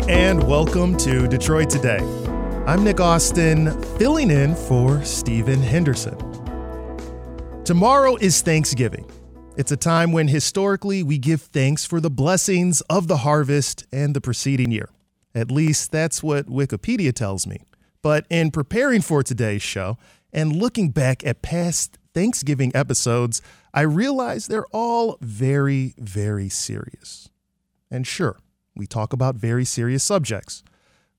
day and welcome to Detroit Today. I'm Nick Austin, filling in for Stephen Henderson. Tomorrow is Thanksgiving. It's a time when historically we give thanks for the blessings of the harvest and the preceding year. At least that's what Wikipedia tells me. But in preparing for today's show and looking back at past Thanksgiving episodes, I realize they're all very, very serious. And sure, we talk about very serious subjects,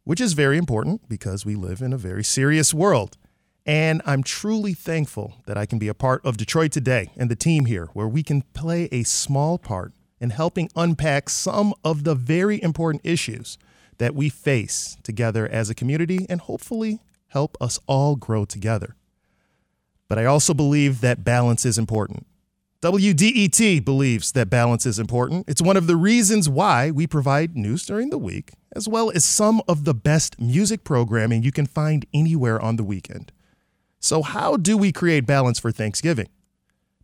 which is very important because we live in a very serious world. And I'm truly thankful that I can be a part of Detroit Today and the team here, where we can play a small part in helping unpack some of the very important issues that we face together as a community and hopefully help us all grow together. But I also believe that balance is important. WDET believes that balance is important. It's one of the reasons why we provide news during the week, as well as some of the best music programming you can find anywhere on the weekend. So how do we create balance for Thanksgiving?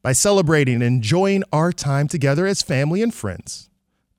By celebrating and enjoying our time together as family and friends,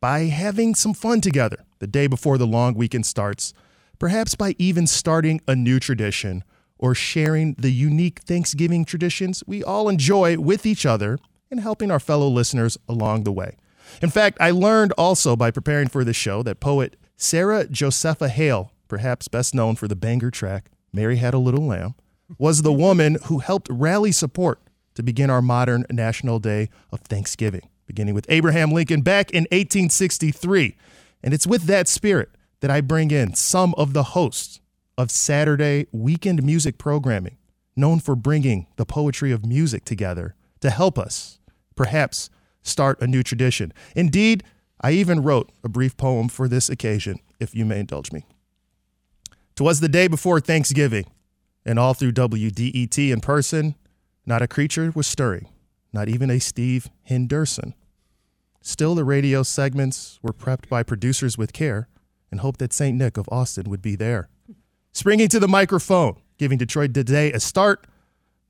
by having some fun together the day before the long weekend starts, perhaps by even starting a new tradition or sharing the unique Thanksgiving traditions we all enjoy with each other and helping our fellow listeners along the way. In fact, I learned also by preparing for this show that poet Sarah Josepha Hale, perhaps best known for the banger track Mary Had a Little Lamb, was the woman who helped rally support to begin our modern National Day of Thanksgiving, beginning with Abraham Lincoln back in 1863. And it's with that spirit that I bring in some of the hosts of Saturday weekend music programming, known for bringing the poetry of music together to help us perhaps start a new tradition. Indeed, I even wrote a brief poem for this occasion, if you may indulge me. 'Twas the day before Thanksgiving, and all through WDET in person, not a creature was stirring, not even a Steve Henderson. Still, the radio segments were prepped by producers with care and hoped that St. Nick of Austin would be there, springing to the microphone, giving Detroit Today a start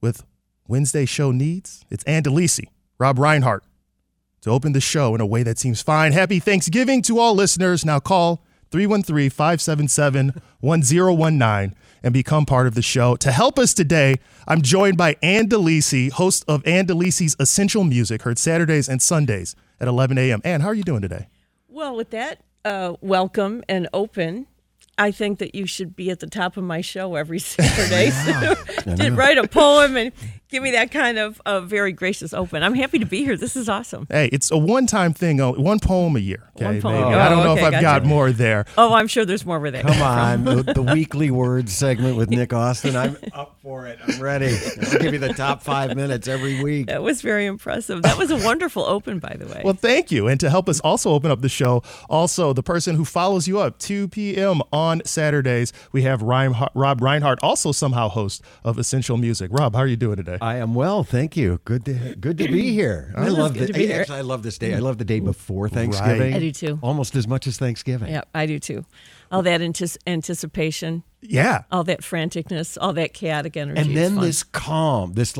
with Wednesday show needs. It's Ann DeLisi, Rob Reinhart, to open the show in a way that seems fine. Happy Thanksgiving to all listeners. Now call 313-577-1019 and become part of the show. To help us today, I'm joined by Ann DeLisi, host of Ann DeLisi's Essential Music, heard Saturdays and Sundays at 11 a.m. Ann, how are you doing today? Well, with that welcome and open, I think that you should be at the top of my show every Saturday. So write a poem and give me that kind of very gracious open. I'm happy to be here. This is awesome. Hey, it's a one-time thing. One poem a year. Okay? One poem. Oh, I don't know if I've got more there. Oh, I'm sure there's more where that. Come on. The weekly word segment with Nick Austin. I'm up for it. I'm ready. I'll give you the top 5 minutes every week. That was very impressive. That was a wonderful open, by the way. Well, thank you. And to help us also open up the show, also the person who follows you up, 2 p.m. on Saturdays, we have Rob Reinhart, also somehow host of Essential Music. Rob, how are you doing today? I am well, thank you. Good to be here. I love this. I love this day. I love the day before Thanksgiving. Right. I do too. Almost as much as Thanksgiving. Yeah, I do too. All that anticipation. Yeah. All that franticness. All that chaotic energy. And then this calm. This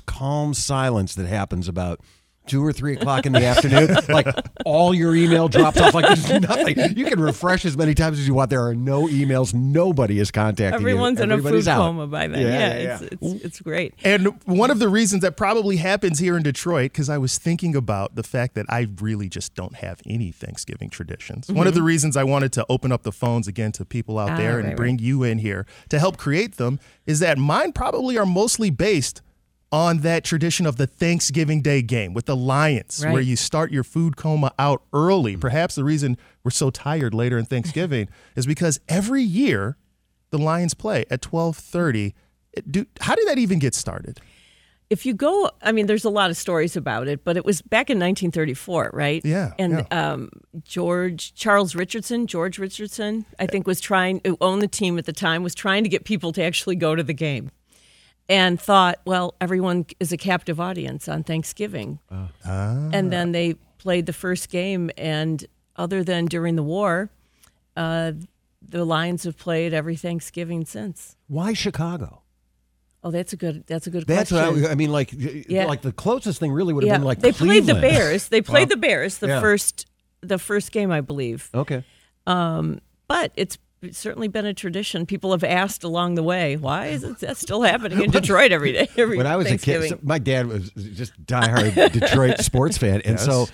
calm silence that happens about 2 or 3 o'clock in the afternoon, like all your email drops off, like there's nothing. You can refresh as many times as you want. There are no emails. Nobody is contacting you. Everybody's in a food coma by then. Yeah. It's great. And one of the reasons that probably happens here in Detroit, because I was thinking about the fact that I really just don't have any Thanksgiving traditions. Mm-hmm. One of the reasons I wanted to open up the phones again to people out there and bring you in here to help create them is that mine probably are mostly based on that tradition of the Thanksgiving Day game with the Lions, where you start your food coma out early. Perhaps the reason we're so tired later in Thanksgiving is because every year the Lions play at 12:30. How did that even get started? If you go, I mean, there's a lot of stories about it, but it was back in 1934, right? Yeah. And yeah. George Richardson, I think who owned the team at the time, was trying to get people to actually go to the game. And thought, well, everyone is a captive audience on Thanksgiving. And then they played the first game. And other than during the war, the Lions have played every Thanksgiving since. Why Chicago? Oh, that's a good question. That's what I mean. Like the closest thing really would have been like they Cleveland. Played the Bears. They played the Bears the first game, I believe. Okay. But it's certainly been a tradition. People have asked along the way, why is that still happening in Detroit every day? When I was a kid, so my dad was just a diehard Detroit sports fan. And yes. So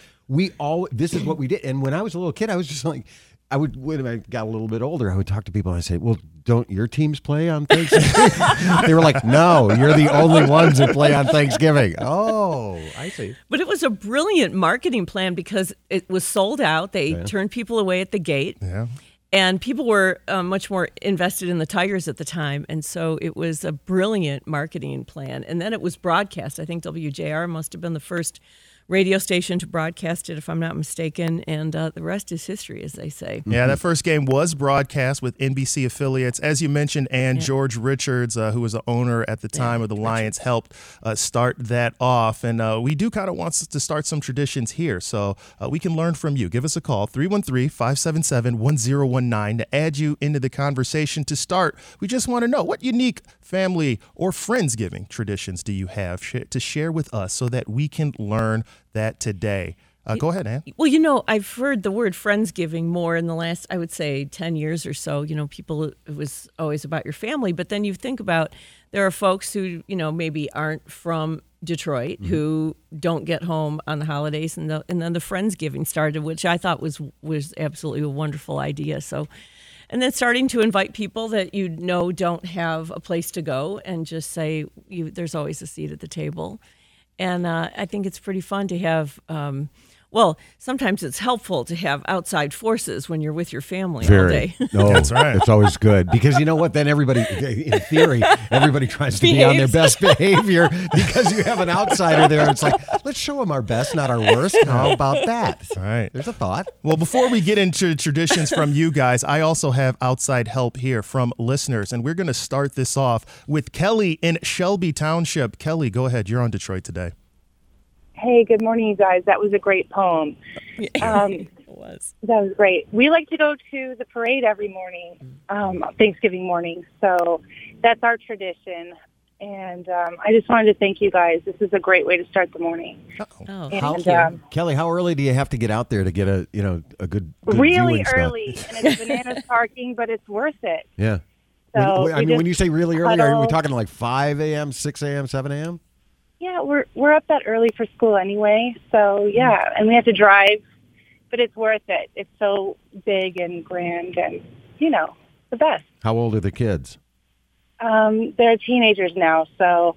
this is what we did. And when I was a little kid, I was just like, when I got a little bit older, I would talk to people and I'd say, well, don't your teams play on Thanksgiving? They were like, no, you're the only ones who play on Thanksgiving. Oh, I see. But it was a brilliant marketing plan because it was sold out. They turned people away at the gate. Yeah. And people were much more invested in the Tigers at the time. And so it was a brilliant marketing plan. And then it was broadcast. I think WJR must have been the first radio station to broadcast it, if I'm not mistaken, and the rest is history, as they say. Yeah, that first game was broadcast with NBC affiliates. As you mentioned, Ann, George Richards, who was the owner at the time of the Lions, helped start that off. And we do kind of want to start some traditions here, so we can learn from you. Give us a call, 313-577-1019, to add you into the conversation. To start, we just want to know, what unique family or Friendsgiving traditions do you have to share with us so that we can learn that today? Go ahead, Ann. Well, you know, I've heard the word Friendsgiving more in the last, I would say, 10 years or so. You know, it was always about your family. But then you think about, there are folks who, you know, maybe aren't from Detroit, mm-hmm. who don't get home on the holidays. And then the Friendsgiving started, which I thought was absolutely a wonderful idea. So, and then starting to invite people that you know don't have a place to go and just say, there's always a seat at the table. And I think it's pretty fun to have, sometimes it's helpful to have outside forces when you're with your family all day. No, that's right. It's always good because you know what? Then everybody, in theory, tries to be on their best behavior because you have an outsider there. It's like, let's show them our best, not our worst. How about that? All right. There's a thought. Well, before we get into traditions from you guys, I also have outside help here from listeners. And we're going to start this off with Kelly in Shelby Township. Kelly, go ahead. You're on Detroit Today. Hey, good morning, you guys. That was a great poem. It was. That was great. We like to go to the parade every morning, Thanksgiving morning. So that's our tradition. And I just wanted to thank you guys. This is a great way to start the morning. Kelly, how early do you have to get out there to get a good really early, and it's bananas parking, but it's worth it. Yeah. So when you say really early, are we talking like 5 a.m., 6 a.m., 7 a.m.? Yeah, we're up that early for school anyway, so yeah, and we have to drive, but it's worth it. It's so big and grand and, you know, the best. How old are the kids? They're teenagers now, so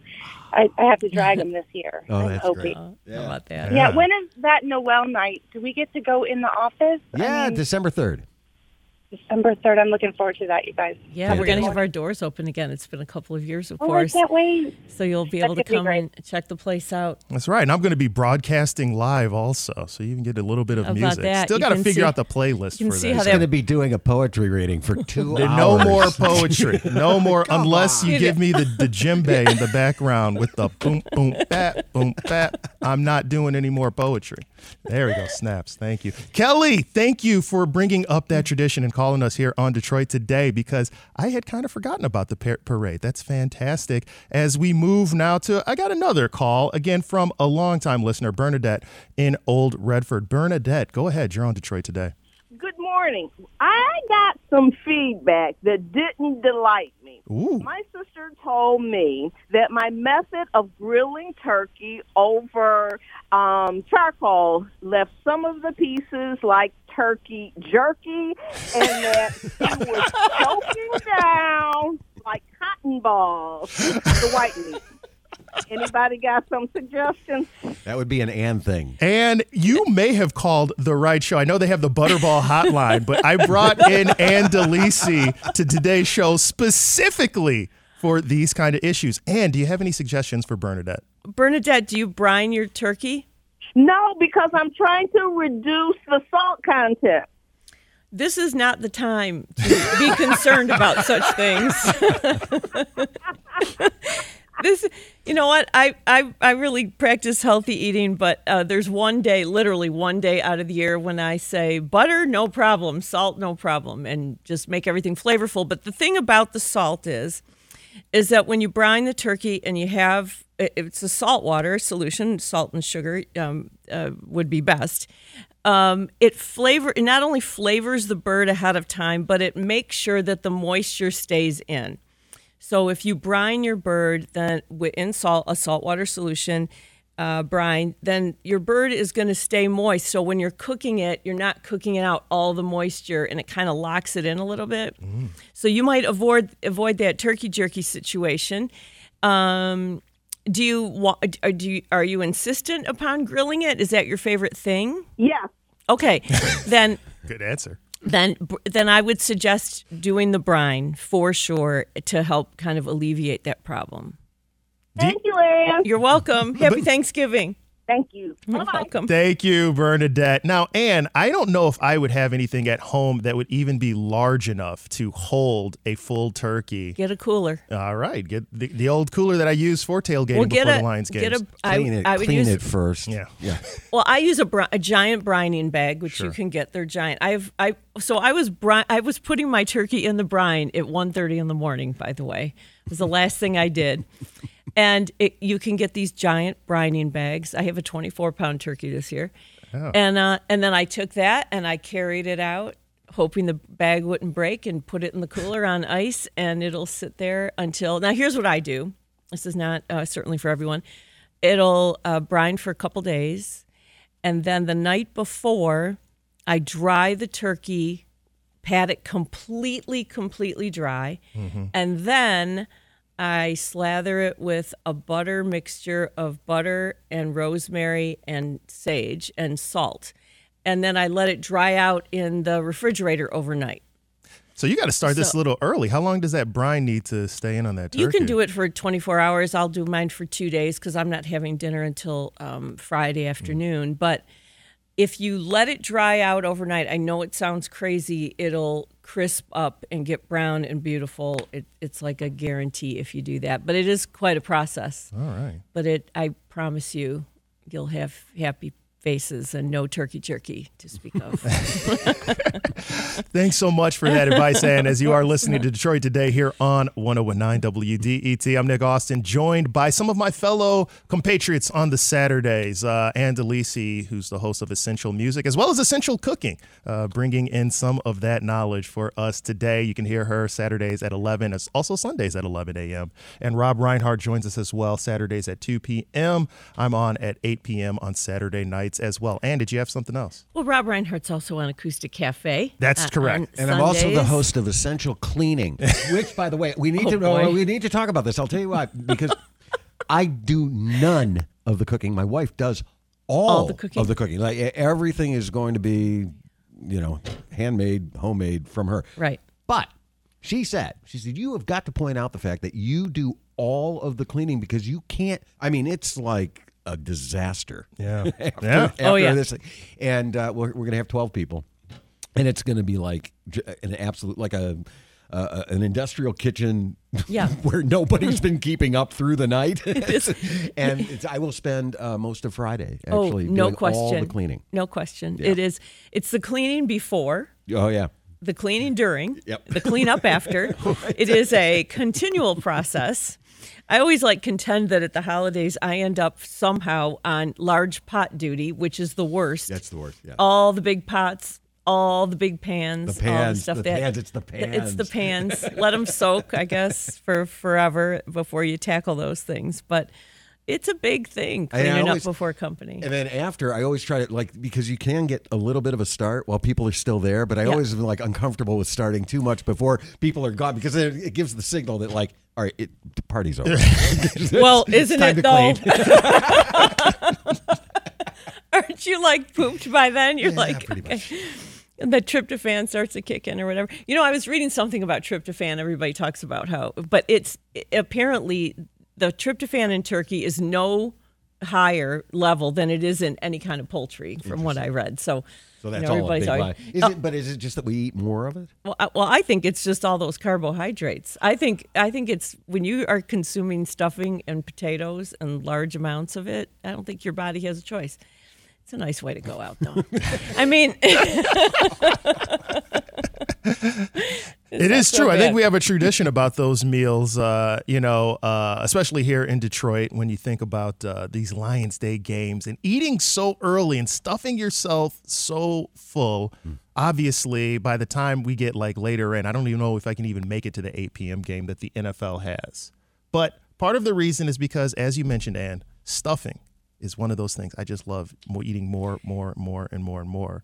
I have to drag them this year. Oh, that's great. How about that? Yeah, when is that Noel Night? Do we get to go in the office? Yeah, December 3rd. December 3rd. I'm looking forward to that, you guys. Yeah, we're going to have our doors open again. It's been a couple of years, of course. I can't wait. So you'll be able to come and check the place out. That's right. And I'm going to be broadcasting live also, so you can get a little bit of music. That. Still got to figure out the playlist for this. He's going to be doing a poetry reading for 2 hours. No more poetry. No more, unless you give me the djembe in the background with the boom, boom, bat, boom, bat. I'm not doing any more poetry. There we go. Snaps. Thank you. Kelly, thank you for bringing up that tradition and calling us here on Detroit Today, because I had kind of forgotten about the parade. That's fantastic. As we move now to, I got another call, again, from a longtime listener, Bernadette in Old Redford. Bernadette, go ahead. You're on Detroit Today. Good morning. I got some feedback that didn't delight me. Ooh. My sister told me that my method of grilling turkey over charcoal left some of the pieces like turkey jerky, and that it was choking down like cotton balls the white meat. Anybody got some suggestions? That would be an Ann thing. And you may have called the right show. I know they have the Butterball Hotline, but I brought in Ann DeLisi to today's show specifically for these kind of issues. Ann, do you have any suggestions for Bernadette? Bernadette, do you brine your turkey? No, because I'm trying to reduce the salt content. This is not the time to be concerned about such things. This, you know what? I really practice healthy eating, but there's one day, literally one day out of the year, when I say butter, no problem, salt, no problem, and just make everything flavorful. But the thing about the salt is that when you brine the turkey and you have, it's a salt water solution, salt and sugar would be best. It not only flavors the bird ahead of time, but it makes sure that the moisture stays in. So if you brine your bird then in saltwater solution, brine, then your bird is going to stay moist. So when you're cooking it, you're not cooking it out all the moisture, and it kind of locks it in a little bit. Mm. So you might avoid that turkey jerky situation. Are you insistent upon grilling it? Is that your favorite thing? Yeah. Okay. Then good answer. Then I would suggest doing the brine for sure to help kind of alleviate that problem. Thank you, Ann. You're welcome. Happy Thanksgiving. Thank you. You're welcome. Thank you, Bernadette. Now, Ann, I don't know if I would have anything at home that would even be large enough to hold a full turkey. Get a cooler. All right. Get the old cooler that I use for tailgating before the Lions games. Clean it first. Yeah. Well, I use a giant brining bag, which you can get. They're giant. I was putting my turkey in the brine at 1:30 in the morning, by the way. It was the last thing I did. And you can get these giant brining bags. I have a 24-pound turkey this year. Oh. And then I took that and I carried it out, hoping the bag wouldn't break, and put it in the cooler on ice, and it'll sit there until... Now, here's what I do. This is not certainly for everyone. It'll brine for a couple days, and then the night before, I dry the turkey, pat it completely dry, and then... I slather it with a butter mixture of butter and rosemary and sage and salt. And then I let it dry out in the refrigerator overnight. So you got to start this a little early. How long does that brine need to stay in on that turkey? You can do it for 24 hours. I'll do mine for 2 days because I'm not having dinner until Friday afternoon. But if you let it dry out overnight, I know it sounds crazy, it'll crisp up and get brown and beautiful. It's like a guarantee if you do that, but it is quite a process. All right. But I promise you'll have happy faces and no turkey jerky to speak of. Thanks so much for that advice, Ann, as you are listening to Detroit Today here on 101.9 WDET. I'm Nick Austin, joined by some of my fellow compatriots on the Saturdays, Ann DeLisi, who's the host of Essential Music, as well as Essential Cooking, bringing in some of that knowledge for us today. You can hear her Saturdays at 11, also Sundays at 11 a.m. And Rob Reinhart joins us as well, Saturdays at 2 p.m. I'm on at 8 p.m. on Saturday night as well. Ann, did you have something else? Well, Rob Reinhart's also on Acoustic Cafe. That's correct. And I'm also the host of Essential Cleaning, which, by the way, we need we need to talk about this. I'll tell you why, because I do none of the cooking. My wife does all of the cooking. Like, everything is going to be, handmade, homemade from her. Right. But she said, you have got to point out the fact that you do all of the cleaning because you can't, it's like a disaster. Yeah. After this. And we're going to have 12 people, and it's going to be like an absolute, like an industrial kitchen where nobody's been keeping up through the night. And I will spend most of Friday actually doing all the cleaning. No question. Yeah. It's the cleaning before. Oh, yeah. The cleaning during. Yep. The cleanup after. Right. It is a continual process. I always contend that at the holidays I end up somehow on large pot duty, which is the worst. That's the worst, yeah. All the big pots, all the big pans. The pans, all the stuff it's the pans. It's the pans. Let them soak, I guess, for forever before you tackle those things. But it's a big thing, cleaning up before company. And then after, I always try to, because you can get a little bit of a start while people are still there, but I always am, uncomfortable with starting too much before people are gone, because it gives the signal that, all right, the party's over. Well, isn't it, though? Aren't you, pooped by then? You're pretty much. And the tryptophan starts to kick in or whatever. I was reading something about tryptophan. Everybody talks about how, but it's apparently... The tryptophan in turkey is no higher level than it is in any kind of poultry, from what I read. So that's all a big lie. But is it just that we eat more of it? Well, I think it's just all those carbohydrates. I think it's when you are consuming stuffing and potatoes and large amounts of it, I don't think your body has a choice. It's a nice way to go out, though. It is true. I think we have a tradition about those meals, especially here in Detroit, when you think about these Lions Day games and eating so early and stuffing yourself so full. Obviously, by the time we get like later in, I don't even know if I can even make it to the 8 p.m. game that the NFL has. But part of the reason is because, as you mentioned, Ann, stuffing is one of those things. I just love eating more and more.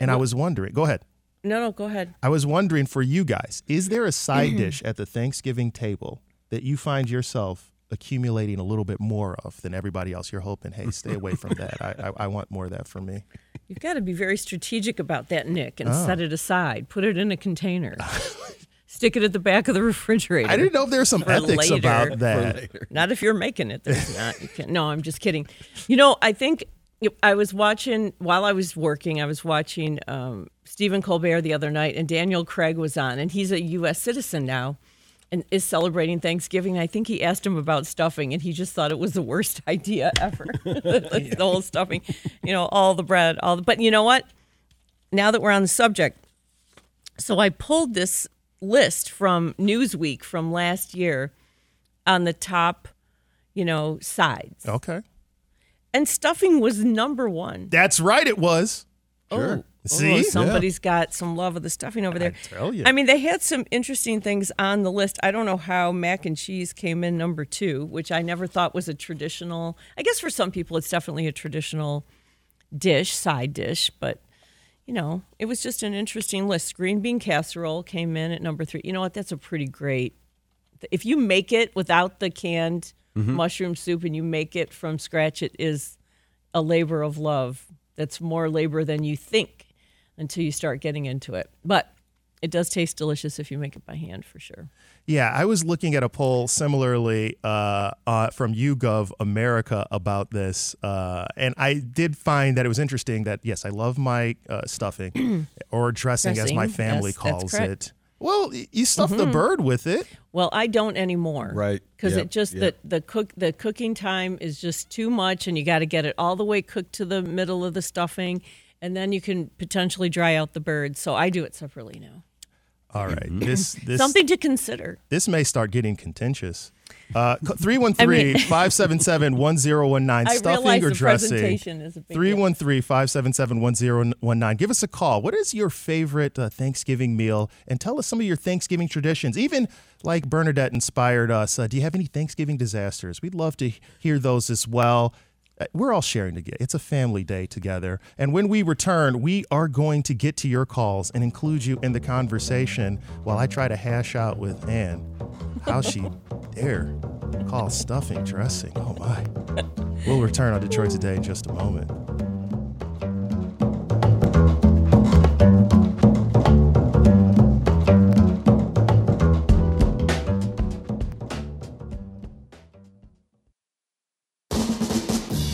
And I was wondering, go ahead. No, go ahead. I was wondering for you guys, is there a side dish at the Thanksgiving table that you find yourself accumulating a little bit more of than everybody else? You're hoping, hey, stay away from that. I want more of that for me. You've got to be very strategic about that, Nick, and set it aside. Put it in a container. Stick it at the back of the refrigerator. I didn't know if there was some ethics about that. Not if you're making it. There's not. You can't. No, I'm just kidding. You know, I think I was watching, while I was working, Stephen Colbert the other night, and Daniel Craig was on, and he's a U.S. citizen now and is celebrating Thanksgiving. I think he asked him about stuffing, and he just thought it was the worst idea ever, the whole stuffing, all the bread, but you know what? Now that we're on the subject, so I pulled this list from Newsweek from last year on the top, sides. Okay. And stuffing was number one. That's right, it was. Sure. See? Somebody's got some love of the stuffing over there. I tell you. I mean, they had some interesting things on the list. I don't know how mac and cheese came in number two, which I never thought was a traditional. I guess for some people it's definitely a traditional dish, side dish, but, it was just an interesting list. Green bean casserole came in at number three. You know what? That's a pretty great. If you make it without the canned mushroom soup and you make it from scratch, it is a labor of love. That's more labor than you think until you start getting into it. But it does taste delicious if you make it by hand, for sure. Yeah, I was looking at a poll similarly from YouGov America about this, and I did find that it was interesting that, yes, I love my stuffing or dressing, as my family calls it. Well, you stuff the bird with it. Well, I don't anymore. Right. Because it just the cooking time is just too much, and you got to get it all the way cooked to the middle of the stuffing, and then you can potentially dry out the bird. So I do it separately now. All right. This something to consider. This may start getting contentious. 313-577-1019. Stuffing or dressing? 313-577-1019. Give us a call. What is your favorite Thanksgiving meal? And tell us some of your Thanksgiving traditions. Even like Bernadette inspired us. Do you have any Thanksgiving disasters? We'd love to hear those as well. We're all sharing together. It's a family day together. And when we return, we are going to get to your calls and include you in the conversation while I try to hash out with Ann how she dare call stuffing dressing. Oh, my. We'll return on Detroit Today in just a moment.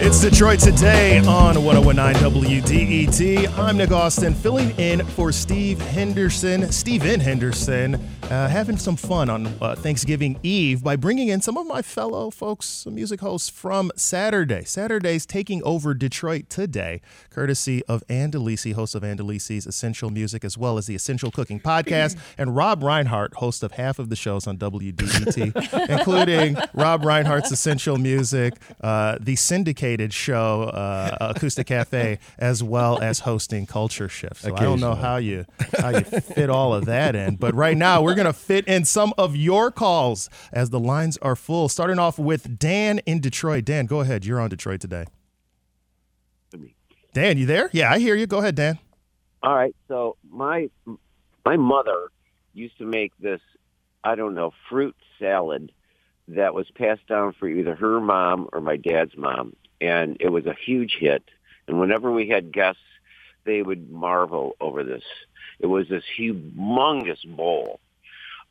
It's Detroit Today on 1019 WDET. I'm Nick Austin, filling in for Stephen Henderson, having some fun on Thanksgiving Eve by bringing in some of my fellow folks, music hosts from Saturday. Saturday's taking over Detroit Today, courtesy of Ann DeLisi, host of Ann DeLisi's Essential Music, as well as the Essential Cooking podcast, and Rob Reinhart, host of half of the shows on WDET, including Rob Reinhart's Essential Music, the syndicated show Acoustic Cafe, as well as hosting Culture Shift. So I don't know how you fit all of that in, but right now we're gonna fit in some of your calls as the lines are full, starting off with Dan in Detroit. Dan, go ahead, you're on Detroit Today. Dan, you there? Yeah, I hear you. Go ahead, Dan. All right, so my mother used to make this, I don't know, fruit salad that was passed down for either her mom or my dad's mom. And it was a huge hit. And whenever we had guests, they would marvel over this. It was this humongous bowl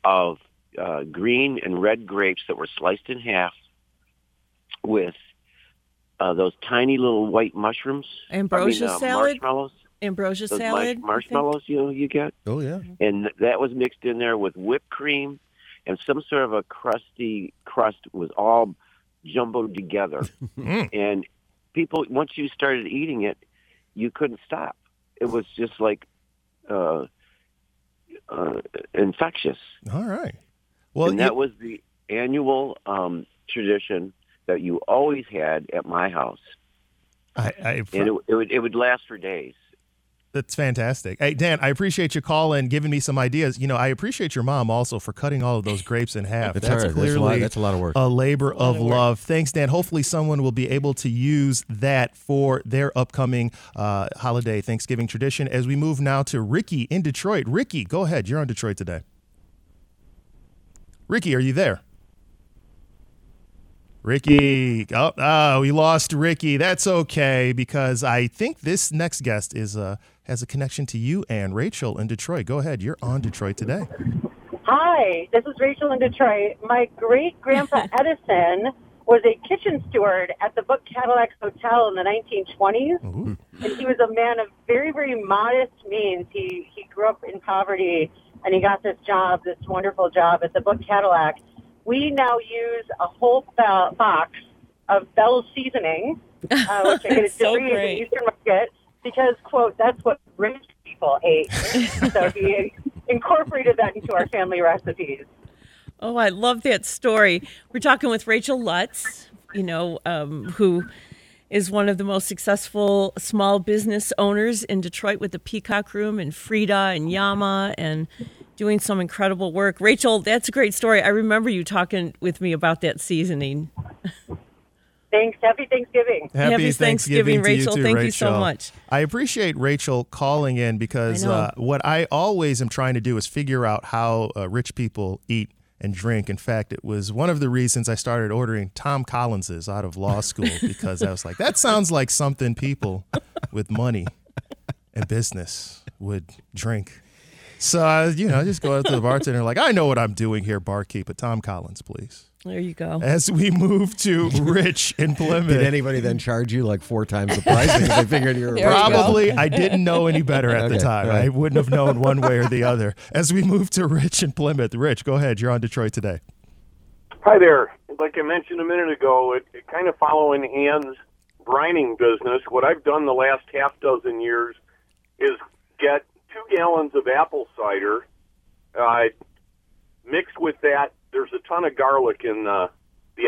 of green and red grapes that were sliced in half with those tiny little white mushrooms. Ambrosia salad. Marshmallows. Ambrosia those salad. Marshmallows, you get. Oh, yeah. And that was mixed in there with whipped cream and some sort of a crusty crust was all jumbled together. And people, once you started eating it, you couldn't stop. It was just like infectious. All right. Well, and that was the annual tradition that you always had at my house. It would last for days. That's fantastic. Hey, Dan, I appreciate your call and giving me some ideas. You know, I appreciate your mom also for cutting all of those grapes in half. That's clearly a lot of work. A labor of love. Thanks, Dan. Hopefully someone will be able to use that for their upcoming holiday Thanksgiving tradition. As we move now to Ricky in Detroit. Ricky, go ahead. You're on Detroit Today. Ricky, are you there? Ricky. Oh, we lost Ricky. That's okay, because I think this next guest has a connection to you and Rachel in Detroit. Go ahead. You're on Detroit Today. Hi, this is Rachel in Detroit. My great-grandpa Edison was a kitchen steward at the Buck Cadillac Hotel in the 1920s. Ooh. And he was a man of very, very modest means. He grew up in poverty, and he got this wonderful job at the Buck Cadillac. We now use a whole box of Bell's seasoning, which I get a degree in the Eastern market, because, quote, that's what rich people ate. So he incorporated that into our family recipes. Oh, I love that story. We're talking with Rachel Lutz, who is one of the most successful small business owners in Detroit with the Peacock Room and Frida and Yama and doing some incredible work. Rachel, that's a great story. I remember you talking with me about that seasoning. Thanks. Happy Thanksgiving. Happy Thanksgiving, Rachel. Thank you so much. I appreciate Rachel calling in because what I always am trying to do is figure out how rich people eat and drink. In fact, it was one of the reasons I started ordering Tom Collins's out of law school because I was like, that sounds like something people with money and business would drink. So, I just go out to the bartender like, I know what I'm doing here, barkeep, but Tom Collins, please. There you go. As we move to Rich in Plymouth. Did anybody then charge you like 4 times the price? Because I figured you were probably. I didn't know any better at the time. Right. I wouldn't have known one way or the other. As we move to Rich in Plymouth. Rich, go ahead. You're on Detroit Today. Hi there. Like I mentioned a minute ago, it kind of following Ann's brining business. What I've done the last half dozen years is get 2 gallons of apple cider, mixed with that. There's a ton of garlic in the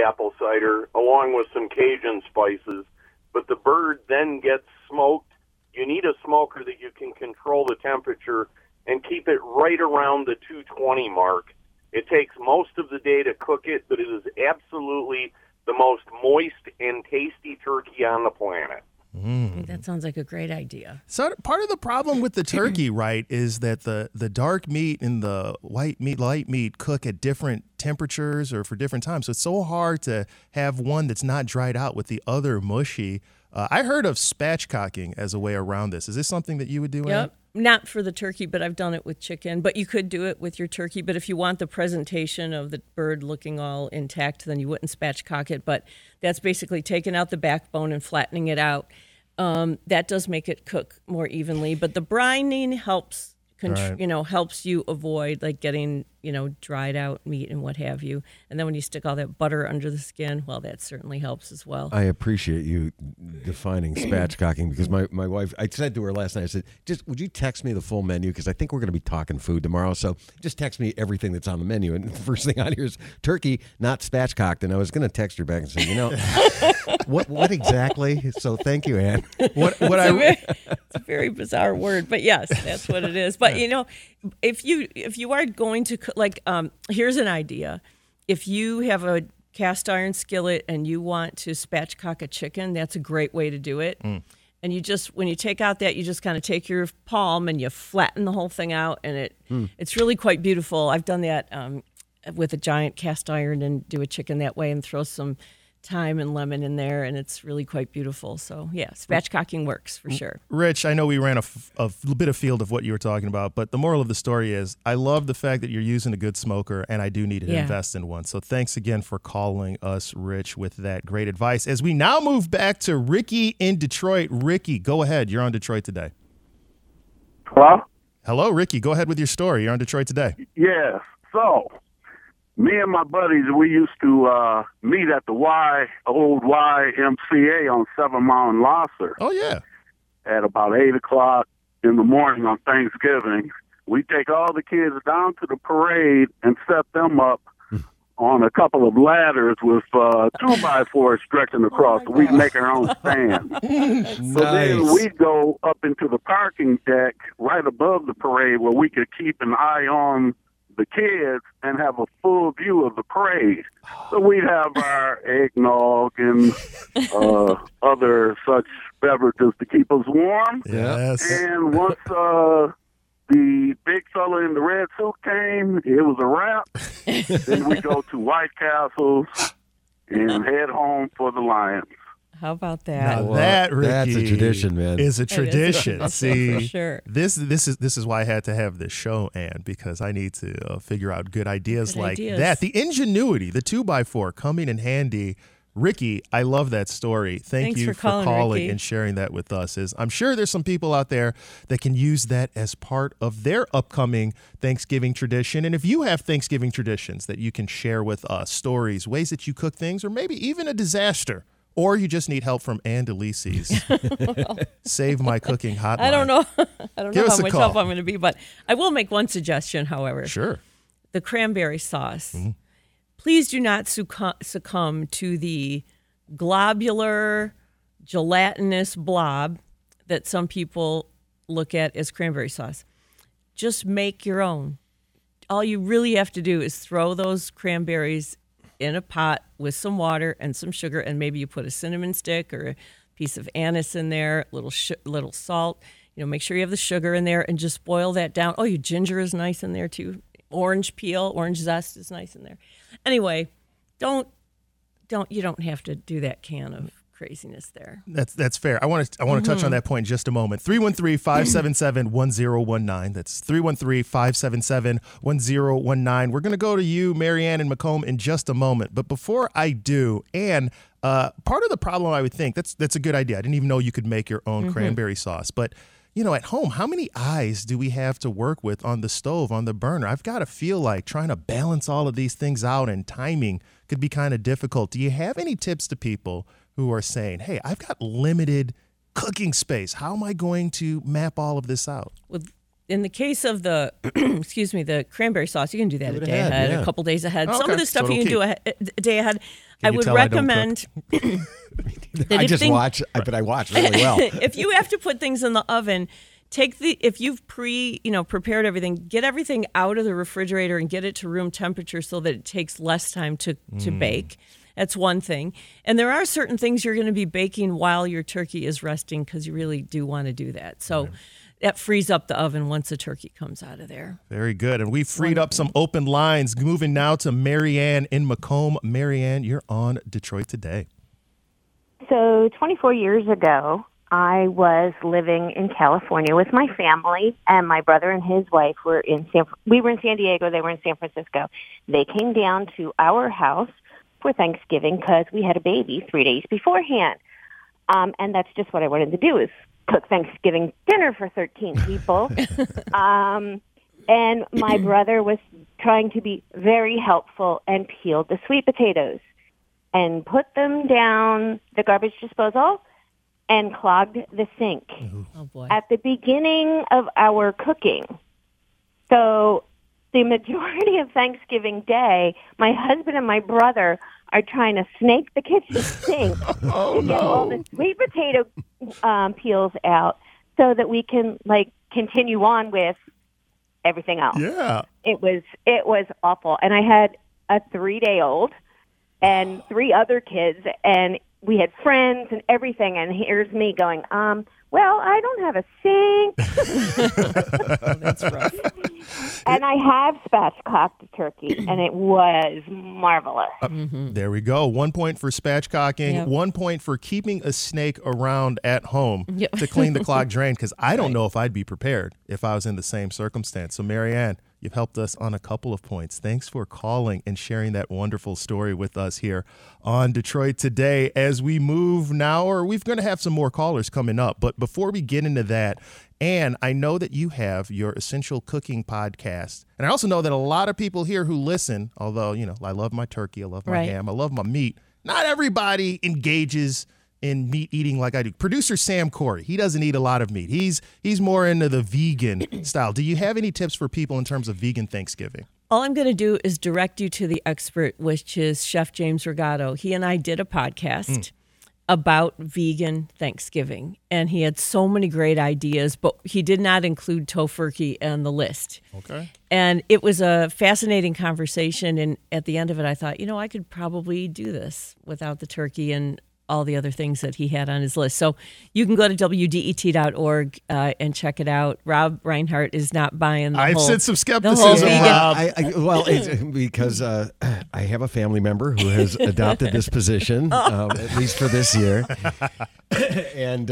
apple cider, along with some Cajun spices. But the bird then gets smoked. You need a smoker that you can control the temperature and keep it right around the 220 mark. It takes most of the day to cook it, but it is absolutely the most moist and tasty turkey on the planet. I think that sounds like a great idea. So part of the problem with the turkey, right, is that the dark meat and the white meat, light meat cook at different temperatures or for different times. So it's so hard to have one that's not dried out with the other mushy. I heard of spatchcocking as a way around this. Is this something that you would do? Yep. Not for the turkey, but I've done it with chicken. But you could do it with your turkey. But if you want the presentation of the bird looking all intact, then you wouldn't spatchcock it. But that's basically taking out the backbone and flattening it out. That does make it cook more evenly. But the brining helps, helps you avoid like getting, dried out meat and what have you. And then when you stick all that butter under the skin, well, that certainly helps as well. I appreciate you defining spatchcocking because my wife, I said to her last night, I said, would you text me the full menu? Because I think we're going to be talking food tomorrow. So just text me everything that's on the menu. And the first thing on here is turkey, not spatchcocked. And I was going to text her back and say, what exactly? So thank you, Ann. It's a very bizarre word, but yes, that's what it is. But, if you are going to here's an idea. If you have a cast iron skillet and you want to spatchcock a chicken, that's a great way to do it. And you just, when you take out that, you just kind of take your palm and you flatten the whole thing out, and it's really quite beautiful. I've done that with a giant cast iron and do a chicken that way and throw some thyme and lemon in there, and it's really quite beautiful. So, yeah, spatchcocking works for sure. Rich, I know we ran a bit afield of what you were talking about, but the moral of the story is I love the fact that you're using a good smoker, and I do need to invest in one. So thanks again for calling us, Rich, with that great advice. As we now move back to Ricky in Detroit. Ricky, go ahead. You're on Detroit Today. Hello? Hello, Ricky. Go ahead with your story. You're on Detroit Today. Yes. So, me and my buddies, we used to meet at the old YMCA on 7 Mile and Lasser. Oh, yeah. At about 8 o'clock in the morning on Thanksgiving. We take all the kids down to the parade and set them up on a couple of ladders with 2x4s stretching across. Oh, we'd make our own stand. So then we'd go up into the parking deck right above the parade where we could keep an eye on the kids and have a full view of the parade. So we'd have our eggnog and other such beverages to keep us warm. Yes. And once the big fella in the red suit came, it was a wrap. Then we go to White Castles and head home for the Lions. How about that? Now that, Ricky, that's a tradition, man. Is a tradition. Is. See, sure. This is why I had to have this show, Ann, because I need to figure out good ideas. That. The ingenuity, the 2x4 coming in handy. Ricky, I love that story. Thanks you for calling Ricky, and sharing that with us. I'm sure there's some people out there that can use that as part of their upcoming Thanksgiving tradition. And if you have Thanksgiving traditions that you can share with us, stories, ways that you cook things, or maybe even a disaster, or you just need help from Ann DeLisi's well, Save My Cooking Hotline. I don't know how much help I'm going to be, but I will make one suggestion, however. Sure. The cranberry sauce. Mm-hmm. Please do not succumb to the globular, gelatinous blob that some people look at as cranberry sauce. Just make your own. All you really have to do is throw those cranberries in a pot with some water and some sugar, and maybe you put a cinnamon stick or a piece of anise in there, a little salt. You know, make sure you have the sugar in there and just boil that down. Oh, your ginger is nice in there too. Orange peel, orange zest is nice in there. Anyway, you don't have to do that can of craziness there. That's fair. I want to touch on that point in just a moment. 313-577-1019. That's 313-577-1019. We're going to go to you, Mary Ann and Macomb, in just a moment. But before I do, Ann, part of the problem, I would think, that's a good idea. I didn't even know you could make your own cranberry sauce, but you know, at home, how many eyes do we have to work with on the stove, on the burner? I've got to feel like trying to balance all of these things out and timing could be kind of difficult. Do you have any tips to people who are saying, hey, I've got limited cooking space. How am I going to map all of this out? Well, in the case of the, the cranberry sauce, you can do that a day ahead, a couple days ahead. Oh, some of the stuff you can do a day ahead. I would recommend. I watch really well. If you have to put things in the oven, if you've prepared everything, get everything out of the refrigerator and get it to room temperature so that it takes less time to bake. That's one thing. And there are certain things you're going to be baking while your turkey is resting because you really do want to do that. So. Right. That frees up the oven once the turkey comes out of there. Very good. And we freed up some open lines. Moving now to Mary Ann in Macomb. Mary Ann, you're on Detroit Today. So 24 years ago, I was living in California with my family, and my brother and his wife were we were in San Diego. They were in San Francisco. They came down to our house for Thanksgiving because we had a baby 3 days beforehand. And that's just what I wanted to do is cook Thanksgiving dinner for 13 people. And my brother was trying to be very helpful and peeled the sweet potatoes and put them down the garbage disposal and clogged the sink at the beginning of our cooking. So the majority of Thanksgiving Day, my husband and my brother are trying to snake the kitchen sink to get all the sweet potato peels out so that we can continue on with everything else. Yeah, it was awful, and I had a 3-day-old and 3 other kids, and we had friends and everything. And here's me going, well, I don't have a sink. Oh, that's rough. And I have spatchcocked the turkey, and it was marvelous. There we go. 1 point for spatchcocking, 1 point for keeping a snake around at home to clean the clogged drain, because I don't know if I'd be prepared if I was in the same circumstance. So, Mary Ann, you've helped us on a couple of points. Thanks for calling and sharing that wonderful story with us here on Detroit Today. As we move now, or we're going to have some more callers coming up. But before we get into that, Ann, I know that you have your Essential Cooking podcast. And I also know that a lot of people here who listen, although, you know, I love my turkey, I love my ham, I love my meat. Not everybody engages in meat eating like I do. Producer Sam Corey, he doesn't eat a lot of meat. He's more into the vegan style. Do you have any tips for people in terms of vegan Thanksgiving? All I'm going to do is direct you to the expert, which is Chef James Regato. He and I did a podcast about vegan Thanksgiving, and he had so many great ideas, but he did not include tofurkey on the list. Okay. And it was a fascinating conversation, and at the end of it, I thought, you know, I could probably do this without the turkey and all the other things that he had on his list. So you can go to WDET.org and check it out. Rob Reinhart is not buying the whole... I've said some skepticism, Rob. Well, it's because I have a family member who has adopted this position, at least for this year. And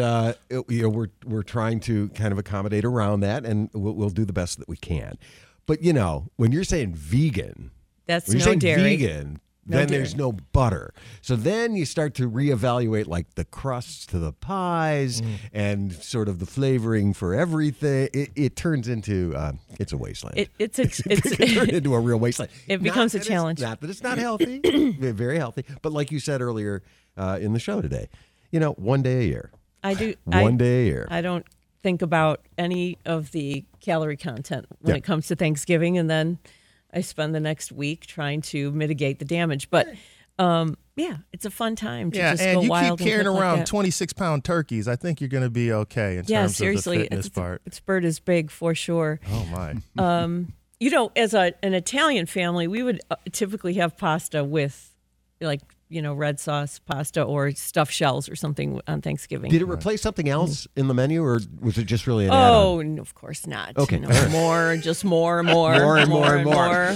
you know, we're trying to kind of accommodate around that, and we'll do the best that we can. But, you know, when you're saying vegan... That's no dairy. Vegan... Then there's no butter. So then you start to reevaluate like the crusts to the pies and sort of the flavoring for everything. It turns into, it's a wasteland. It turns into a real wasteland. It becomes a challenge. Not that it's not healthy, very healthy. But like you said earlier in the show today, you know, one day a year. I do. One day a year. I don't think about any of the calorie content when it comes to Thanksgiving, and then I spend the next week trying to mitigate the damage. But, it's a fun time to just go wild. Yeah, and you keep carrying around 26-pound turkeys. I think you're going to be okay in terms of the fitness part. This bird is big for sure. Oh, my. You know, as an Italian family, we would typically have pasta with, like, you know, red sauce pasta or stuffed shells or something on Thanksgiving. Did it replace something else in the menu, or was it just really an add-on? No, of course not. Okay. No, more and more.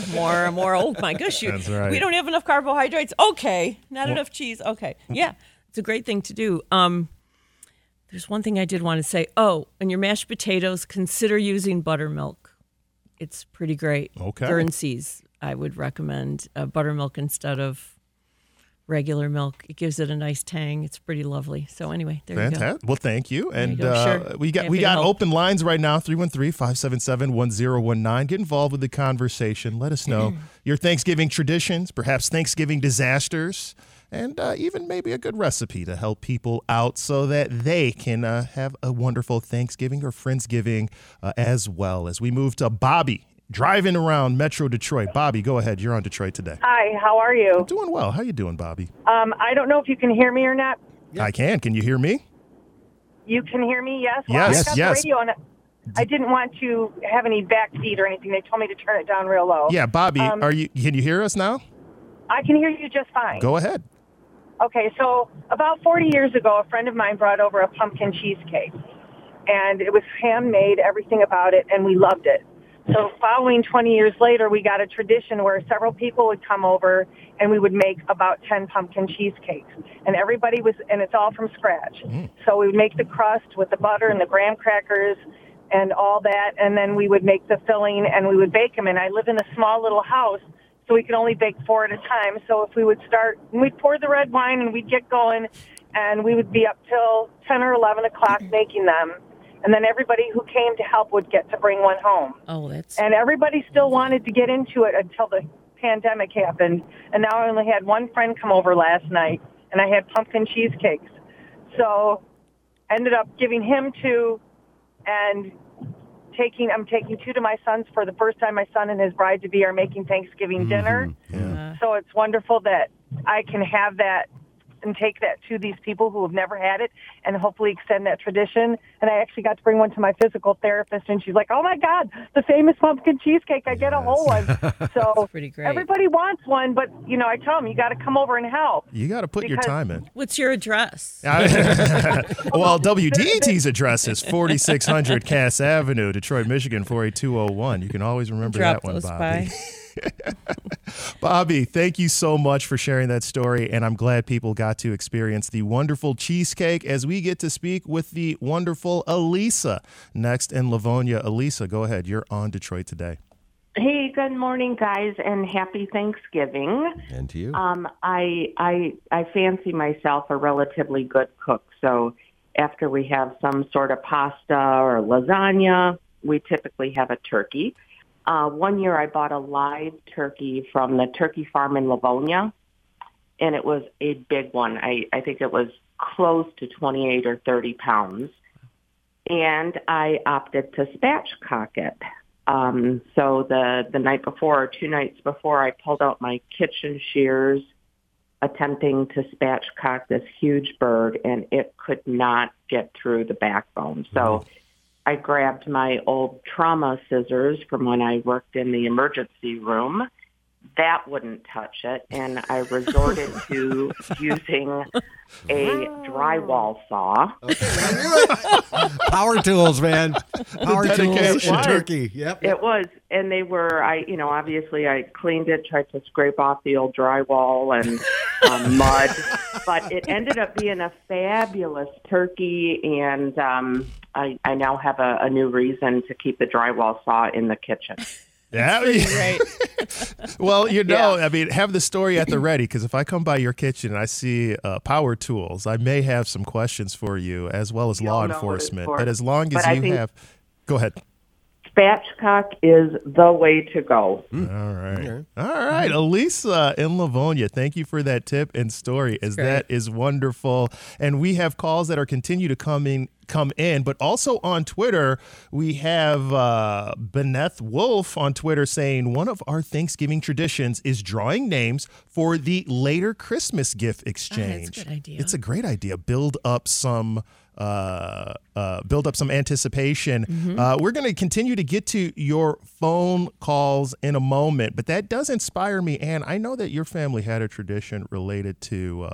Oh, my gosh. That's right. We don't have enough carbohydrates. Okay. Not enough cheese. Okay. Yeah. It's a great thing to do. There's one thing I did want to say. Oh, and your mashed potatoes, consider using buttermilk. It's pretty great. Okay. Guernseys, I would recommend buttermilk instead of regular milk. It gives it a nice tang. It's pretty lovely. So anyway, there you go. Well, thank you. And you we got open lines right now, 313-577-1019. Get involved with the conversation. Let us know your Thanksgiving traditions, perhaps Thanksgiving disasters, and even maybe a good recipe to help people out so that they can have a wonderful Thanksgiving or Friendsgiving as well. As we move to Bobby, driving around Metro Detroit. Bobby, go ahead. You're on Detroit Today. Hi, how are you? I'm doing well. How you doing, Bobby? I don't know if you can hear me or not. Yes. I can. Can you hear me? You can hear me, yes? Well, yes, I got the radio, and I didn't want to have any backseat or anything. They told me to turn it down real low. Yeah, Bobby, can you hear us now? I can hear you just fine. Go ahead. Okay, so about 40 years ago, a friend of mine brought over a pumpkin cheesecake, and it was handmade, everything about it, and we loved it. So following 20 years later, we got a tradition where several people would come over and we would make about 10 pumpkin cheesecakes. And everybody was, and it's all from scratch. So we would make the crust with the butter and the graham crackers and all that. And then we would make the filling and we would bake them. And I live in a small little house, so we could only bake four at a time. So if we would start, we'd pour the red wine and we'd get going, and we would be up till 10 or 11 o'clock making them. And then everybody who came to help would get to bring one home. Oh, that's... And everybody still wanted to get into it until the pandemic happened. And now I only had one friend come over last night, and I had pumpkin cheesecakes. So ended up giving him two, and I'm taking two to my sons for the first time. My son and his bride-to-be are making Thanksgiving dinner. So it's wonderful that I can have that and take that to these people who have never had it and hopefully extend that tradition. And I actually got to bring one to my physical therapist, and she's like, oh, my God, the famous pumpkin cheesecake. I get a whole one. So everybody wants one, but, you know, I tell them, you got to come over and help. You got to put your time in. What's your address? Well, WDET's address is 4600 Cass Avenue, Detroit, Michigan, 48201. You can always remember that one, Bobby. Bobby, thank you so much for sharing that story, and I'm glad people got to experience the wonderful cheesecake as we get to speak with the wonderful Elisa next in Livonia. Elisa, go ahead. You're on Detroit Today. Hey, good morning, guys, and happy Thanksgiving. And to you. I fancy myself a relatively good cook, so after we have some sort of pasta or lasagna, we typically have a turkey. One year I bought a live turkey from the turkey farm in Livonia, and it was a big one. I think it was close to 28 or 30 pounds, and I opted to spatchcock it. So the night before, or two nights before, I pulled out my kitchen shears attempting to spatchcock this huge bird, and it could not get through the backbone. So I grabbed my old trauma scissors from when I worked in the emergency room. That wouldn't touch it, and I resorted to using a drywall saw. Okay. Power tools, man. Power tools and turkey. Yep. It was, and they were. Obviously, I cleaned it, tried to scrape off the old drywall and mud, but it ended up being a fabulous turkey, and I now have a new reason to keep the drywall saw in the kitchen. Yeah. Well, I mean, have the story at the ready, because if I come by your kitchen and I see power tools, I may have some questions for you, as well as law enforcement. But as long as you have... Go ahead. Spatchcock is the way to go. All right. Okay. All right. Elisa in Livonia, thank you for that tip and story, as that is wonderful. And we have calls that are continue to come in, but also on Twitter, we have Benneth Wolf on Twitter saying, one of our Thanksgiving traditions is drawing names for the later Christmas gift exchange. That's a good idea. It's a great idea. Build up some anticipation. Mm-hmm. We're going to continue to get to your phone calls in a moment, but that does inspire me. Ann, I know that your family had a tradition related to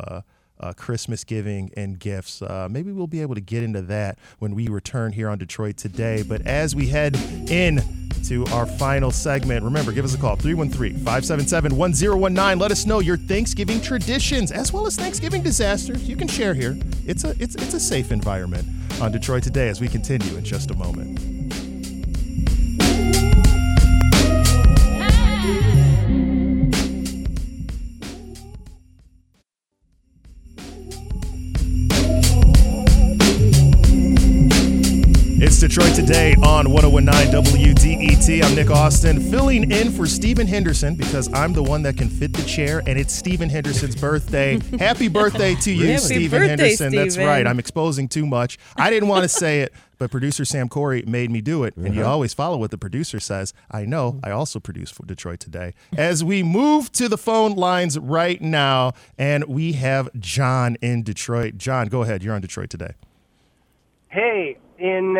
Christmas giving and gifts. Maybe we'll be able to get into that when we return here on Detroit Today. But as we head in to our final segment, remember, give us a call, 313-577-1019. Let us know your Thanksgiving traditions as well as Thanksgiving disasters. You can share here. It's a safe environment on Detroit Today as we continue in just a moment. It's Detroit Today on 101.9 WDET. I'm Nick Austin, filling in for Stephen Henderson, because I'm the one that can fit the chair, and it's Stephen Henderson's birthday. Happy birthday to you, Stephen Henderson. Steven. That's right. I'm exposing too much. I didn't want to say it, but producer Sam Corey made me do it, and you always follow what the producer says. I know. I also produce for Detroit Today. As we move to the phone lines right now, and we have John in Detroit. John, go ahead. You're on Detroit Today. Hey. In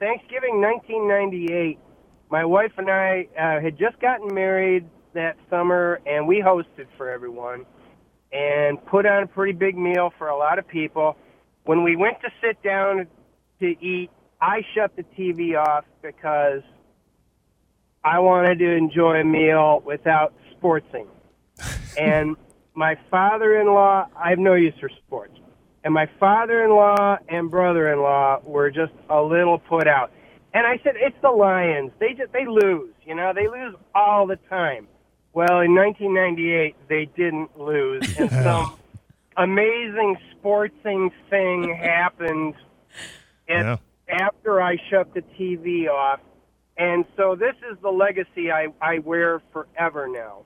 Thanksgiving 1998, my wife and I had just gotten married that summer, and we hosted for everyone and put on a pretty big meal for a lot of people. When we went to sit down to eat, I shut the TV off because I wanted to enjoy a meal without sportsing. And my father-in-law, I have no use for sports. And my father-in-law and brother-in-law were just a little put out. And I said, it's the Lions. They lose, you know. They lose all the time. Well, in 1998, they didn't lose. And some amazing sportsing thing happened after I shut the TV off. And so this is the legacy I wear forever now.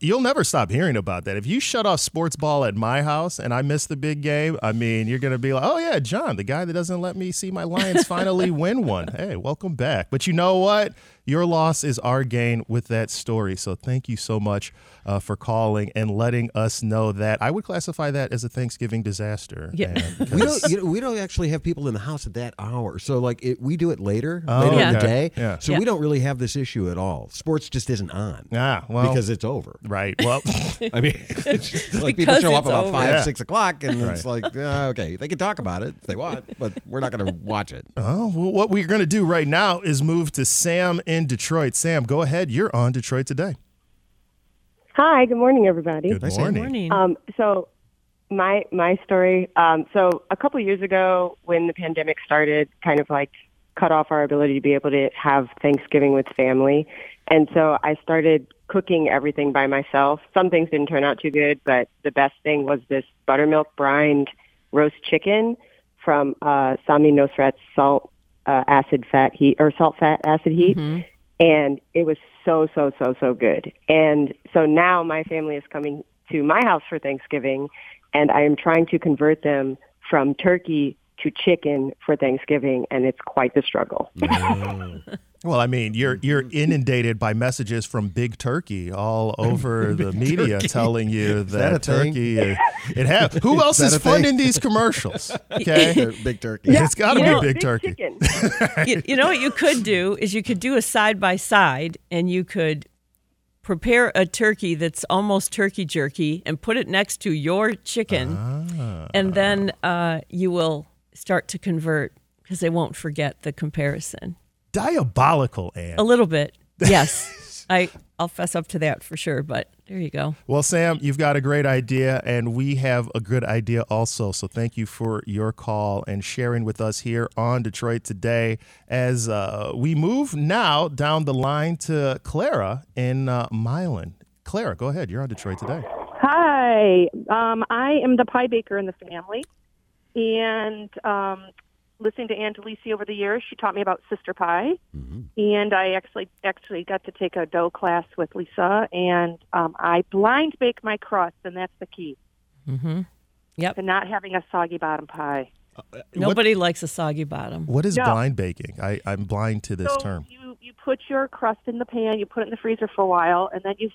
You'll never stop hearing about that. If you shut off sports ball at my house and I miss the big game, I mean, you're going to be like, oh, yeah, John, the guy that doesn't let me see my Lions finally win one. Hey, welcome back. But you know what? Your loss is our gain with that story. So thank you so much for calling and letting us know that. I would classify that as a Thanksgiving disaster. Yeah. We don't actually have people in the house at that hour. So like we do it later, later in the day. Yeah. So we don't really have this issue at all. Sports just isn't on. Ah, well, because it's over. Right. Well, I mean, it's just like people show up about 5, 6 o'clock and it's like, okay, they can talk about it if they want, but we're not going to watch it. Oh, well, what we're going to do right now is move to Sam in Detroit. Sam, go ahead. You're on Detroit Today. Hi. Good morning, everybody. Good morning. So my story. So a couple years ago when the pandemic started, kind of like cut off our ability to be able to have Thanksgiving with family. And so I started cooking everything by myself. Some things didn't turn out too good, but the best thing was this buttermilk brined roast chicken from Sami Nosrat's salt, fat, acid heat. Mm-hmm. And it was so good. And so now my family is coming to my house for Thanksgiving, and I am trying to convert them from turkey to chicken for Thanksgiving, and it's quite the struggle. Well, I mean, you're inundated by messages from Big Turkey all over the media telling you that turkey who else is funding these commercials? Okay. Big Turkey. Yeah. It's got to be Big Turkey. You know what you could do is you could do a side by side, and you could prepare a turkey that's almost turkey jerky and put it next to your chicken, and then you will start to convert because they won't forget the comparison. Diabolical, Ann. A little bit, yes. I'll fess up to that for sure, but there you go. Well, Sam, you've got a great idea, and we have a good idea also. So thank you for your call and sharing with us here on Detroit Today as we move now down the line to Clara in Milan. Clara, go ahead. You're on Detroit Today. Hi. I am the pie baker in the family, and listening to Ann DeLisi over the years, she taught me about Sister Pie, mm-hmm. and I actually got to take a dough class with Lisa, and I blind bake my crust, and that's the key. Mm-hmm. Yep. To not having a soggy bottom pie. Nobody likes a soggy bottom. What is blind baking? I'm blind to this term. You put your crust in the pan, you put it in the freezer for a while, and then you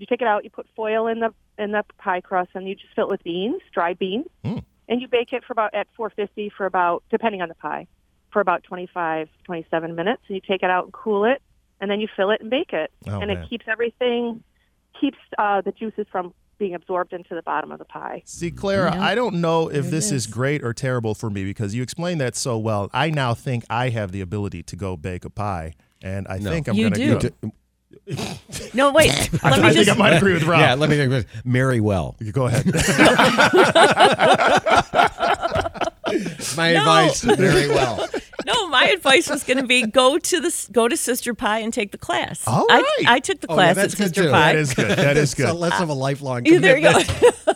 take it out, you put foil in the pie crust, and you just fill it with beans, dry beans. Mm. And you bake it at 450 for about, depending on the pie, for about 25, 27 minutes. And you take it out and cool it, and then you fill it and bake it. Oh, and man. It keeps everything, the juices from being absorbed into the bottom of the pie. See, Clara, I don't know if this is great or terrible for me because you explained that so well. I now think I have the ability to go bake a pie, and I think I'm going to go. No, wait. I think I might agree with Rob. Yeah, let me think. Marry well. You go ahead. Advice, marry well. No, my advice was going to be go to Sister Pie and take the class. All right. I took the class at Sister Pie. That is good. That is good. So less of a lifelong commitment. There you go.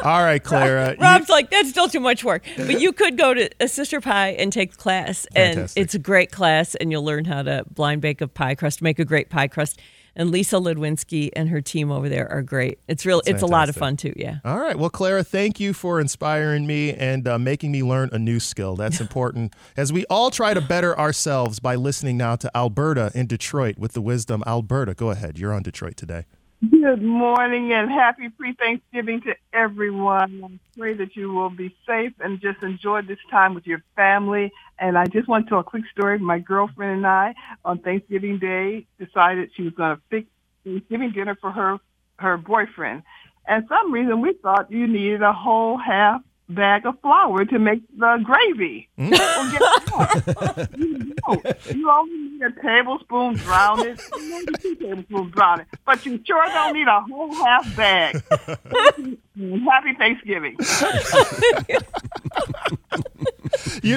All right, Clara. Rob's like, that's still too much work. But you could go to a Sister Pie and take the class. Fantastic. And it's a great class, and you'll learn how to blind bake a pie crust, make a great pie crust. And Lisa Ludwinski and her team over there are great. It's a lot of fun, too, yeah. All right. Well, Clara, thank you for inspiring me and making me learn a new skill. That's important as we all try to better ourselves by listening now to Alberta in Detroit with the wisdom. Alberta, go ahead. You're on Detroit Today. Good morning and happy pre-Thanksgiving to everyone. I pray that you will be safe and just enjoy this time with your family. And I just want to tell a quick story. My girlfriend and I on Thanksgiving Day decided she was going to fix Thanksgiving dinner for her boyfriend. And for some reason we thought you needed a whole half bag of flour to make the gravy. Mm-hmm. Well, guess what? You only need a tablespoon browning, maybe 2 tablespoons browning, but you sure don't need a whole half bag. Happy Thanksgiving.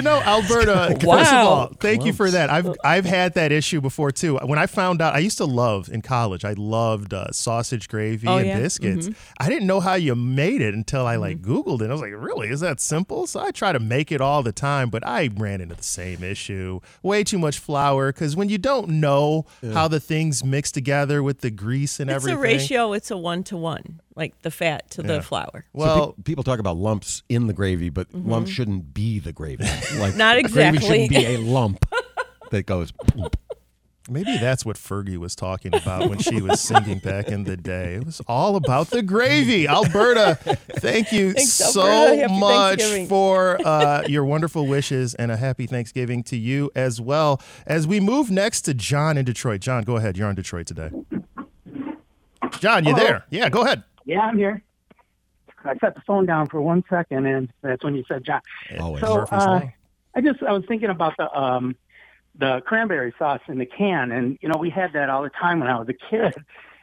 Alberta, first of all, thank you for that. I've had that issue before, too. When I found out, I used to love in college, I loved sausage gravy and biscuits. Mm-hmm. I didn't know how you made it until I Googled it. I was like, really? Is that simple? So I try to make it all the time, but I ran into the same issue. Way too much flour, because when you don't know how the things mix together with the grease and everything. It's a ratio. It's a 1-to-1. Like the fat to the flour. Well, so people talk about lumps in the gravy, but lumps shouldn't be the gravy. Like, not exactly. Gravy shouldn't be a lump that goes. Boom. Maybe that's what Fergie was talking about when she was singing back in the day. It was all about the gravy. Alberta, thank you so much for your wonderful wishes, and a happy Thanksgiving to you as well. As we move next to John in Detroit. John, go ahead. You're on Detroit Today. John, you there? Yeah, go ahead. Yeah, I'm here. I set the phone down for 1 second, and that's when you said John. Always. So I was thinking about the cranberry sauce in the can, and you know, we had that all the time when I was a kid,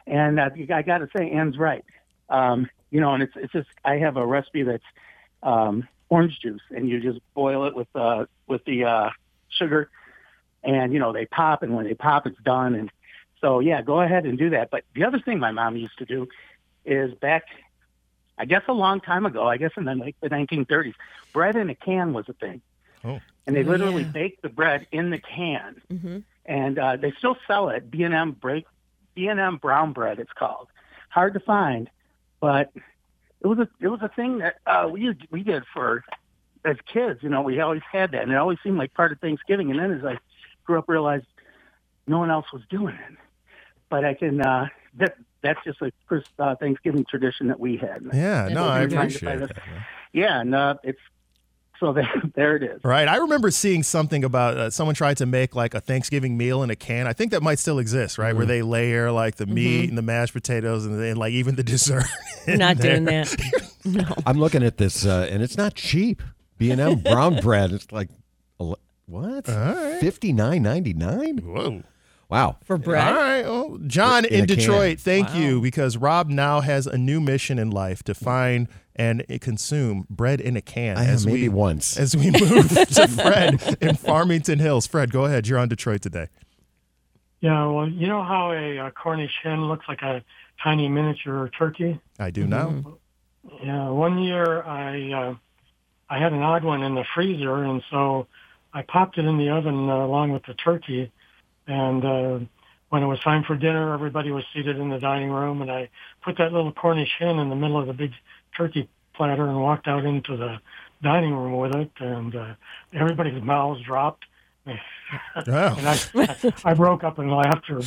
and I gotta say Ann's right. You know, and it's just, I have a recipe that's orange juice, and you just boil it with the sugar, and you know, they pop, and when they pop it's done. And so yeah, go ahead and do that. But the other thing my mom used to do is, back I guess a long time ago, I guess in the 1930s, bread in a can was a thing. Oh. And they literally bake the bread in the can, and they still sell it. B&M brown bread, it's called. Hard to find, but it was a thing that we did for as kids. You know, we always had that, and it always seemed like part of Thanksgiving. And then as I grew up, realized no one else was doing it. But I can that's just a first Thanksgiving tradition that we had. Yeah, no, I appreciate it. Yeah, and it's. So there it is. Right. I remember seeing something about someone tried to make like a Thanksgiving meal in a can. I think that might still exist, right? Mm-hmm. Where they layer like the meat and the mashed potatoes and like even the dessert. Not doing that. No. I'm looking at this and it's not cheap. B&M brown bread. It's like, what? Right. $59.99? Whoa. Wow. For bread. All right. Well, John in Detroit, thank you, because Rob now has a new mission in life to find and consume bread in a can. As we move to Fred in Farmington Hills. Fred, go ahead. You're on Detroit Today. Yeah, well, you know how a Cornish hen looks like a tiny miniature turkey? I do now. Yeah, one year I had an odd one in the freezer, and so I popped it in the oven along with the turkey. And when it was time for dinner, everybody was seated in the dining room, and I put that little Cornish hen in the middle of the big turkey platter and walked out into the dining room with it, and everybody's mouths dropped. Oh. And I broke up in laughter.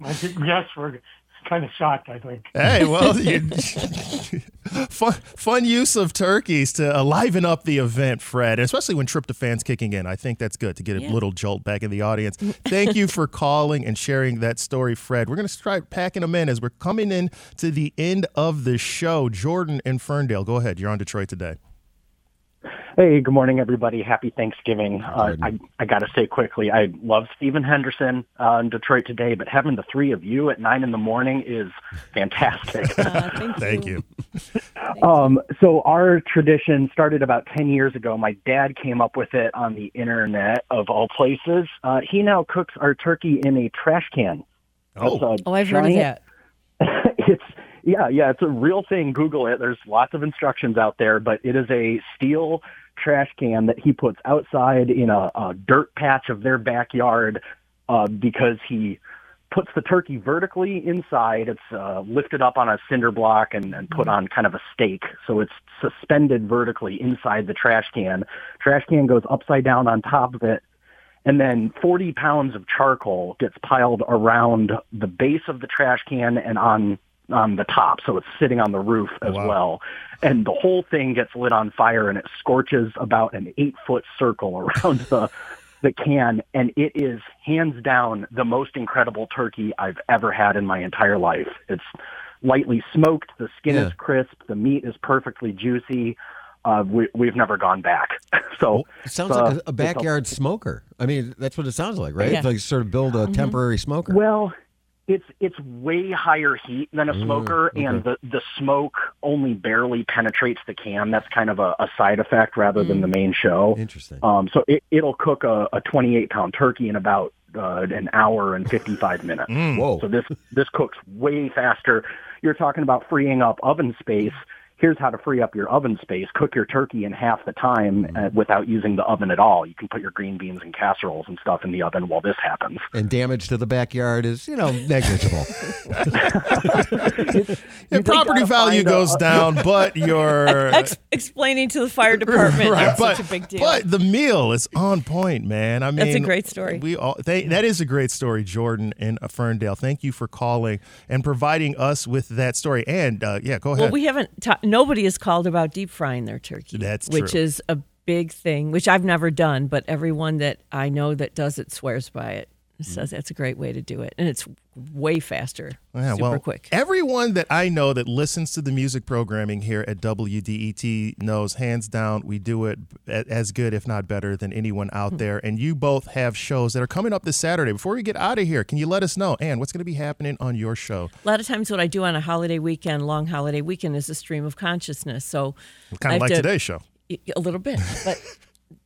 My guests were kind of shocked, I think. Hey, well, fun use of turkeys to liven up the event, Fred, especially when tryptophan's kicking in. I think that's good to get a little jolt back in the audience. Thank you for calling and sharing that story, Fred. We're going to start packing them in as we're coming in to the end of the show. Jordan in Ferndale, go ahead. You're on Detroit Today. Hey, good morning, everybody. Happy Thanksgiving. I got to say quickly, I love Stephen Henderson in Detroit Today, but having the three of you at 9 a.m. is fantastic. Thank you. So our tradition started about 10 years ago. My dad came up with it on the internet, of all places. He now cooks our turkey in a trash can. I've heard of that. Yeah, it's a real thing. Google it. There's lots of instructions out there, but it is a steel trash can that he puts outside in a dirt patch of their backyard because he puts the turkey vertically inside. It's lifted up on a cinder block and put on kind of a stake. So it's suspended vertically inside the trash can. Trash can goes upside down on top of it. And then 40 pounds of charcoal gets piled around the base of the trash can and on the top, so it's sitting on the roof as well. And the whole thing gets lit on fire, and it scorches about an 8-foot circle around the can, and it is hands down the most incredible turkey I've ever had in my entire life. It's lightly smoked, the skin is crisp, the meat is perfectly juicy. We've never gone back. So it sounds like a backyard smoker. I mean, that's what it sounds like, right? Yeah. It's like sort of build a temporary smoker. Well, it's way higher heat than a smoker, and the smoke only barely penetrates the can. That's kind of a side effect rather than the main show. Interesting. So it'll cook a 28-pound turkey in about an hour and 55 minutes. Whoa. So this cooks way faster. You're talking about freeing up oven space. here's how to free up your oven space. Cook your turkey in half the time without using the oven at all. You can put your green beans and casseroles and stuff in the oven while this happens. And damage to the backyard is, negligible. Your property value goes down, but your... Explaining to the fire department, right, such a big deal. But the meal is on point, man. I mean, that's a great story. That is a great story, Jordan in Ferndale. Thank you for calling and providing us with that story. And, go ahead. Well, we haven't... Nobody has called about deep frying their turkey. That's true. Which is a big thing, which I've never done, but everyone that I know that does it swears by it. Says that's a great way to do it. And it's way faster, quick. Everyone that I know that listens to the music programming here at WDET knows, hands down, we do it as good, if not better, than anyone out there. And you both have shows that are coming up this Saturday. Before we get out of here, can you let us know, Ann, what's going to be happening on your show? A lot of times what I do on a holiday weekend, long holiday weekend, is a stream of consciousness. So kind of like today's show. A little bit, but...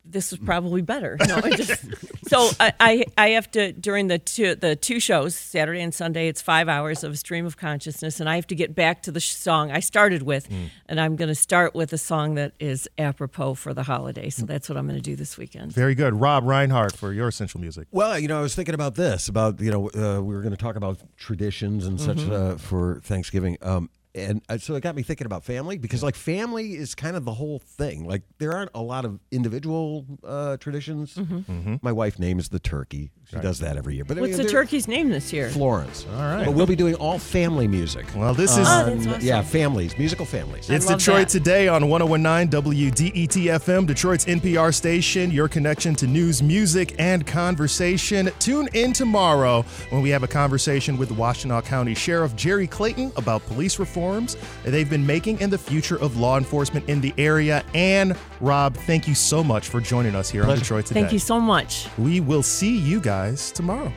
This is probably better. I have to, during the two shows, Saturday and Sunday, it's 5 hours of a stream of consciousness, and I have to get back to the song I started with, and I'm going to start with a song that is apropos for the holiday, so that's what I'm going to do this weekend. Very good. Rob Reinhart, for your Essential Music. Well, I was thinking about this, we were going to talk about traditions and such for Thanksgiving, and so it got me thinking about family, because family is kind of the whole thing. There aren't a lot of individual traditions. My wife's name is the turkey. She does that every year. But what's the turkey's name this year? Florence. All right. But we'll be doing all family music. Well, this is... that's awesome. Yeah, families, musical families. It's Detroit Today on 101.9 WDET-FM, Detroit's NPR station, your connection to news, music, and conversation. Tune in tomorrow when we have a conversation with Washtenaw County Sheriff Jerry Clayton about police reforms they've been making and the future of law enforcement in the area. And Rob, thank you so much for joining us here on Detroit Today. Thank you so much. We will see you guys tomorrow.